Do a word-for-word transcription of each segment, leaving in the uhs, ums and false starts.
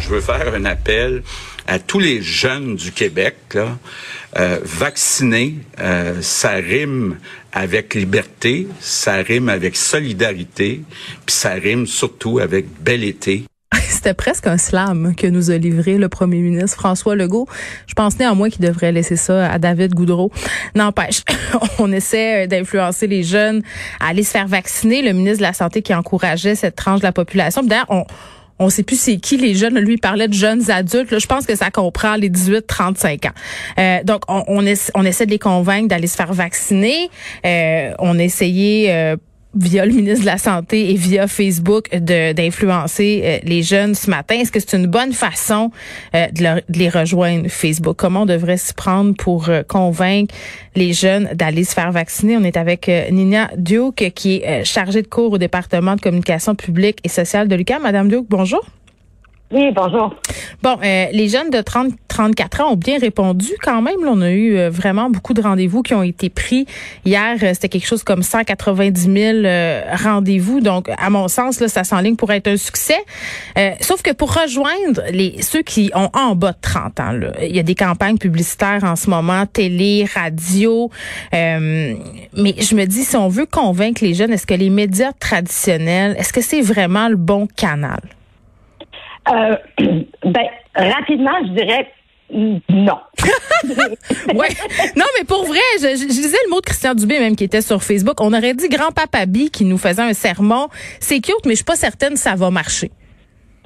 Je veux faire un appel à tous les jeunes du Québec. Là. Euh, vacciner, euh, ça rime avec liberté, ça rime avec solidarité, puis ça rime surtout avec bel été. C'était presque un slam que nous a livré le premier ministre François Legault. Je pense néanmoins qu'il devrait laisser ça à David Goudreau. N'empêche, on essaie d'influencer les jeunes à aller se faire vacciner. Le ministre de la Santé qui encourageait cette tranche de la population. D'ailleurs, on On ne sait plus c'est qui les jeunes. Lui, il parlait de jeunes adultes. Là, je pense que ça comprend les dix-huit à trente-cinq ans. Euh, donc, on, on, essa- on essaie de les convaincre d'aller se faire vacciner. Euh, on a essayé, euh, via le ministre de la Santé et via Facebook, de, d'influencer euh, les jeunes ce matin. Est-ce que c'est une bonne façon euh, de, leur, de les rejoindre, Facebook? Comment on devrait s'y prendre pour euh, convaincre les jeunes d'aller se faire vacciner? On est avec euh, Nina Duquet, qui est euh, chargée de cours au département de communication publique et sociale de l'U Q A M. Madame Duquet, bonjour. Oui, bonjour. Bon, euh, les jeunes de trente à trente-quatre ans ont bien répondu quand même. Là, on a eu euh, vraiment beaucoup de rendez-vous qui ont été pris. Hier, euh, c'était quelque chose comme cent quatre-vingt-dix mille euh, rendez-vous. Donc, à mon sens, là, ça s'enligne pour être un succès. Euh, sauf que pour rejoindre les ceux qui ont en bas de trente ans, là, il y a des campagnes publicitaires en ce moment, télé, radio. Euh, mais je me dis, si on veut convaincre les jeunes, est-ce que les médias traditionnels, est-ce que c'est vraiment le bon canal? Euh, ben, rapidement, je dirais non. Ouais. Non, mais pour vrai, je, je lisais le mot de Christian Dubé, même, qui était sur Facebook. On aurait dit grand-papa Bi qui nous faisait un sermon. C'est cute, mais je suis pas certaine que ça va marcher.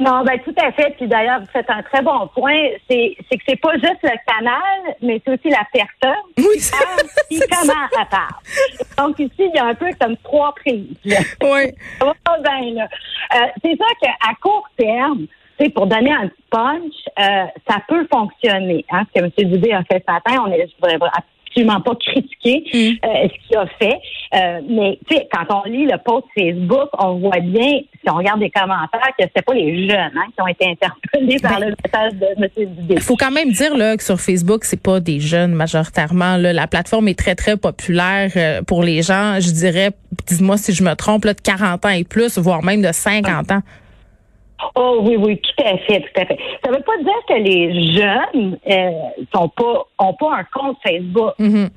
Non, ben, tout à fait. Puis d'ailleurs, vous faites un très bon point. C'est, c'est que c'est pas juste le canal, mais c'est aussi la personne. Oui, c'est parle, puis comment elle parle. Donc ici, il y a un peu comme trois prises. Oui. euh, c'est sûr qu'à court terme, tu sais, pour donner un petit punch, euh, ça peut fonctionner. Hein, ce que M. Dubé a fait ce matin, on est, je voudrais absolument pas critiquer mm. euh, ce qu'il a fait. Euh, mais tu sais, quand on lit le post Facebook, on voit bien, si on regarde les commentaires, que c'est pas les jeunes hein, qui ont été interpellés ben, par le message de M. Dubé. Il faut quand même dire là que sur Facebook, c'est pas des jeunes majoritairement. Là. La plateforme est très, très populaire euh, pour les gens, je dirais, dites-moi si je me trompe, là, de quarante ans et plus, voire même de cinquante ans. Oh oui, oui, tout à fait, tout à fait. Ça veut pas dire que les jeunes euh, sont pas ont pas un compte Facebook. Mm-hmm.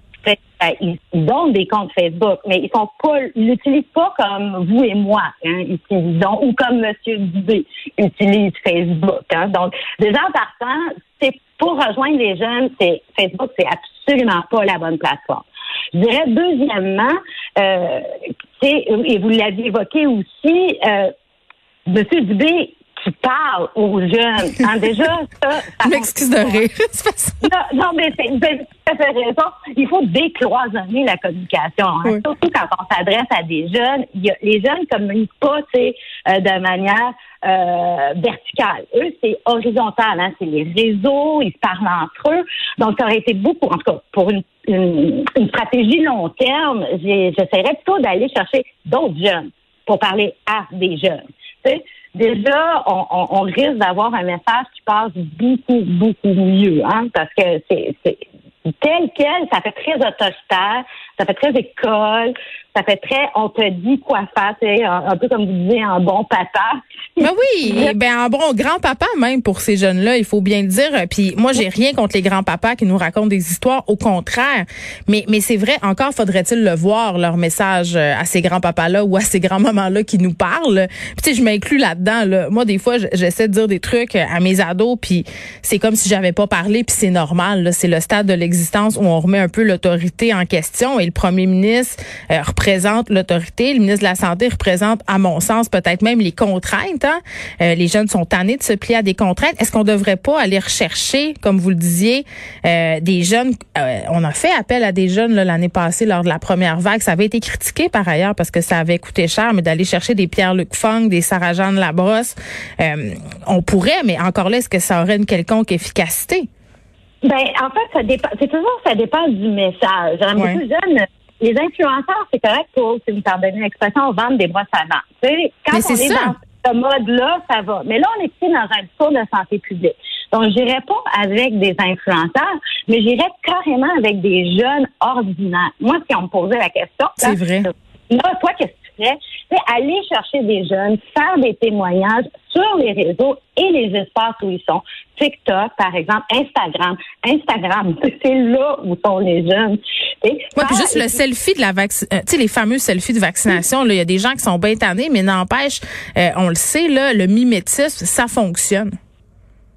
Ils donnent des comptes Facebook, mais ils sont pas l'utilisent pas comme vous et moi, hein, utilisons, ou comme M. Dubé utilise Facebook. Hein. Donc, déjà en partant, c'est pour rejoindre les jeunes, c'est Facebook, c'est absolument pas la bonne plateforme. Je dirais deuxièmement, euh, et vous l'aviez évoqué aussi, euh, Monsieur Dubé qui parle aux jeunes. Hein, déjà, ça... ça m'excuse de rire. non, non, mais c'est, c'est, c'est, c'est raison. Il faut décloisonner la communication. Hein. Oui. Surtout quand on s'adresse à des jeunes. Y a, les jeunes ne communiquent pas euh, de manière euh, verticale. Eux, c'est horizontal. Hein, c'est les réseaux, ils se parlent entre eux. Donc, ça aurait été beaucoup... En tout cas, pour une, une, une stratégie long terme, j'ai, j'essaierais plutôt d'aller chercher d'autres jeunes pour parler à des jeunes. T'sais, déjà, on, on, on risque d'avoir un message qui passe beaucoup, beaucoup mieux, hein, parce que c'est, c'est tel quel, ça fait très autoritaire, ça fait très école, ça fait très on te dit quoi faire, t'sais, un, un peu comme vous disiez, un bon papa. Ben oui, ben un bon grand-papa même pour ces jeunes-là, il faut bien le dire. Puis moi, j'ai rien contre les grands-papas qui nous racontent des histoires, au contraire. Mais mais c'est vrai, encore faudrait-il le voir, leur message à ces grands-papas-là ou à ces grands-mamans-là qui nous parlent. Puis tu sais, je m'inclus là-dedans. Là. Moi, des fois, j'essaie de dire des trucs à mes ados, puis c'est comme si j'avais pas parlé, puis c'est normal. Là. C'est le stade de l'existence existence où on remet un peu l'autorité en question et le premier ministre euh, représente l'autorité, le ministre de la Santé représente, à mon sens, peut-être même les contraintes. Hein? Euh, les jeunes sont tannés de se plier à des contraintes. Est-ce qu'on ne devrait pas aller rechercher, comme vous le disiez, euh, des jeunes, euh, on a fait appel à des jeunes là, l'année passée lors de la première vague. Ça avait été critiqué par ailleurs parce que ça avait coûté cher, mais d'aller chercher des Pierre-Luc Fong, des Sarah-Jeanne Labrosse, euh, on pourrait, mais encore là, est-ce que ça aurait une quelconque efficacité? Ben, en fait, ça dépend, c'est toujours, ça dépend du message. J'aime ouais. beaucoup jeune, les influenceurs, c'est correct pour, si vous pardonnez l'expression, vendre des brosses à dents. Tu sais, quand mais on est, est dans ce mode-là, ça va. Mais là, on est ici dans un discours de santé publique. Donc, j'irais pas avec des influenceurs, mais j'irais carrément avec des jeunes ordinaires. Moi, si on me posait la question, c'est là, vrai. Là, toi, qu'est-ce que tu ferais? C'est aller chercher des jeunes, faire des témoignages sur les réseaux et les espaces où ils sont. TikTok, par exemple, Instagram. Instagram, c'est là où sont les jeunes. Et ouais, puis juste le selfie de la vaccin, euh, tu sais, les fameux selfies de vaccination, là, il y a des gens qui sont bien tannés, mais n'empêche, euh, on le sait, là, le mimétisme, ça fonctionne.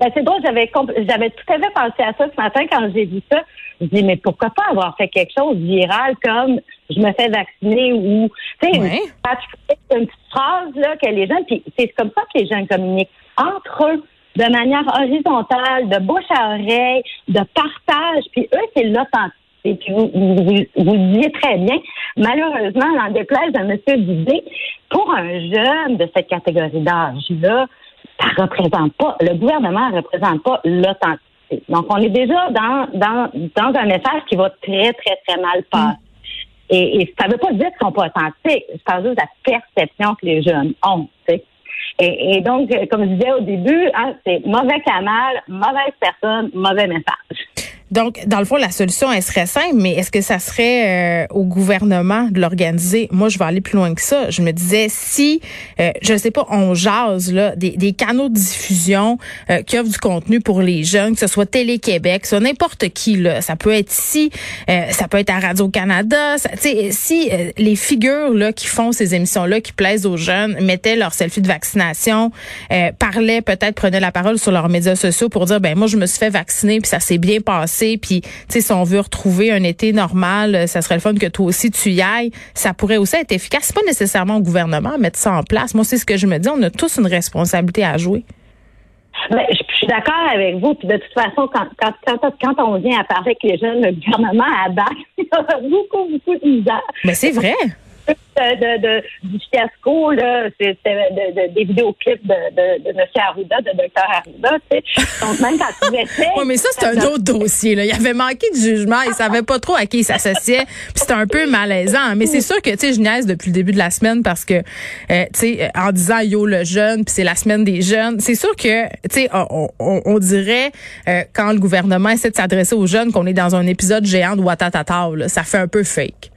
Ben, c'est drôle, j'avais, compl- j'avais tout à fait pensé à ça ce matin quand j'ai vu ça. Je dis, mais pourquoi pas avoir fait quelque chose viral comme je me fais vacciner ou, tu sais, ouais. une, une petite phrase, là, que les jeunes, puis c'est comme ça que les jeunes communiquent entre eux, de manière horizontale, de bouche à oreille, de partage, puis eux, c'est l'authenticité. Et puis, vous, vous, vous le disiez très bien, malheureusement, l'en déplaise de M. Dubé, pour un jeune de cette catégorie d'âge-là, ça ne représente pas, le gouvernement ne représente pas l'authenticité. Donc, on est déjà dans, dans, dans un message qui va très, très, très mal passer. Mm. Et, et ça ne veut pas dire qu'ils ne sont pas authentiques, c'est pas juste la perception que les jeunes ont, tu sais. Et, et donc, comme je disais au début, hein, c'est mauvais canal, mauvaise personne, mauvais message. Donc, dans le fond, la solution, elle serait simple, mais est-ce que ça serait euh, au gouvernement de l'organiser? Moi, je vais aller plus loin que ça. Je me disais, si, euh, je sais pas, on jase là des, des canaux de diffusion euh, qui offrent du contenu pour les jeunes, que ce soit Télé-Québec, que ce soit n'importe qui, là, ça peut être ici, euh, ça peut être à Radio-Canada. Tu sais, si euh, les figures là qui font ces émissions-là, qui plaisent aux jeunes, mettaient leur selfie de vaccination, euh, parlaient peut-être, prenaient la parole sur leurs médias sociaux pour dire, ben moi, je me suis fait vacciner, puis ça s'est bien passé. Puis, tu sais, si on veut retrouver un été normal, ça serait le fun que toi aussi tu y ailles. Ça pourrait aussi être efficace. C'est pas nécessairement au gouvernement mettre ça en place. Moi, c'est ce que je me dis. On a tous une responsabilité à jouer. Ben, je suis d'accord avec vous. Puis de toute façon, quand, quand, quand, quand on vient à parler avec les jeunes, le gouvernement à battre, il y a beaucoup, beaucoup de misère. Mais c'est vrai. De, de, du fiasco, là, c'est, c'est de, de, des vidéoclips de, de, de M. Arruda, de docteur Arruda, tu sais. Donc, même quand tu étais... Oui, mais ça, c'est un autre dossier, là. Il avait manqué de jugement. Il savait pas trop à qui il s'associait. Puis c'était un peu malaisant. Mais c'est sûr que, tu sais, je niaise depuis le début de la semaine parce que, euh, tu sais, en disant yo le jeune, puis c'est la semaine des jeunes, c'est sûr que, tu sais, on, on, on dirait, euh, quand le gouvernement essaie de s'adresser aux jeunes, qu'on est dans un épisode géant de Watatata, là. Ça fait un peu fake.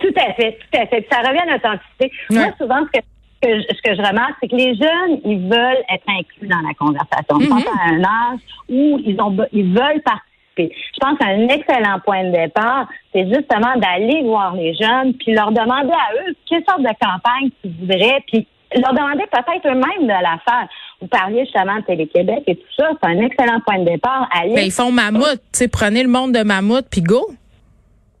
Tout à fait, tout à fait. Ça revient à l'authenticité. Ouais. Moi, souvent, ce que, que je, ce que je remarque, c'est que les jeunes, ils veulent être inclus dans la conversation. Ils mm-hmm. sont à un âge où ils ont, ils veulent participer. Je pense qu'un excellent point de départ, c'est justement d'aller voir les jeunes, puis leur demander à eux quelle sorte de campagne qu'ils voudraient, puis leur demander peut-être eux-mêmes de la faire. Vous parliez justement de Télé-Québec et tout ça, c'est un excellent point de départ. Allez, mais ils font Mammouth, tu sais, prenez le monde de Mammouth, puis go.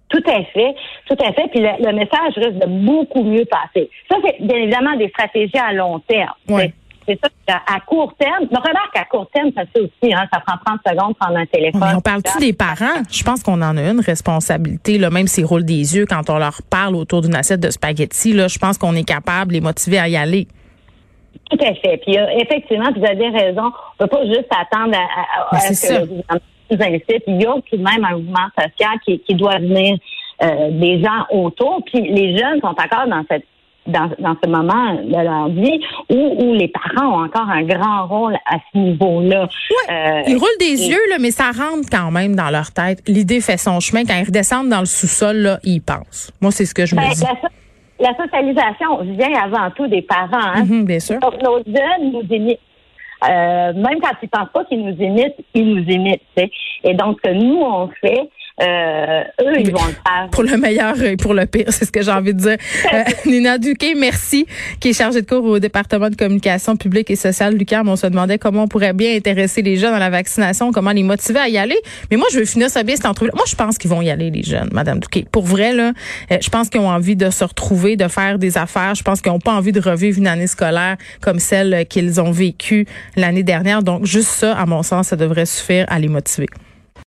Tout à fait, tout à fait. Puis le, le message risque de beaucoup mieux passer. Ça, c'est bien évidemment des stratégies à long terme. Ouais. C'est, c'est ça, à, à court terme. Mais remarque, à court terme, ça fait aussi, hein, ça prend trente secondes, prendre un téléphone. Mais on parle-tu des parents? Je pense qu'on en a une responsabilité, là, même s'ils roulent des yeux quand on leur parle autour d'une assiette de spaghettis, là, je pense qu'on est capable de les motiver à y aller. Tout à fait. Puis euh, effectivement, vous avez raison, on ne peut pas juste attendre à, à, à ce que le gouvernement incite. Il y a tout de même un mouvement social qui, qui doit venir euh, des gens autour. Puis les jeunes sont encore dans cette dans, dans ce moment de leur vie où, où les parents ont encore un grand rôle à ce niveau-là. Ouais, euh, ils roulent des et... yeux, là, mais ça rentre quand même dans leur tête. L'idée fait son chemin. Quand ils redescendent dans le sous-sol, là, ils pensent. Moi, c'est ce que je ben, me dis. La, la socialisation vient avant tout des parents. Hein? Mm-hmm, bien sûr. Donc, nos jeunes nous dénient. Euh, même quand ils pensent pas qu'ils nous imitent, ils nous imitent. T'sais. Et donc, ce que nous, on fait, Euh, eux, ils vont le faire. Pour le meilleur et pour le pire, c'est ce que j'ai envie de dire. Euh, Nina Duquet, merci, qui est chargée de cours au département de communication publique et sociale du C A M. On se demandait comment on pourrait bien intéresser les jeunes à la vaccination, comment les motiver à y aller. Mais moi, je veux finir ça bien, cette entrevue. Moi, je pense qu'ils vont y aller, les jeunes, Madame Duquet. Pour vrai, là, je pense qu'ils ont envie de se retrouver, de faire des affaires. Je pense qu'ils n'ont pas envie de revivre une année scolaire comme celle qu'ils ont vécue l'année dernière. Donc, juste ça, à mon sens, ça devrait suffire à les motiver.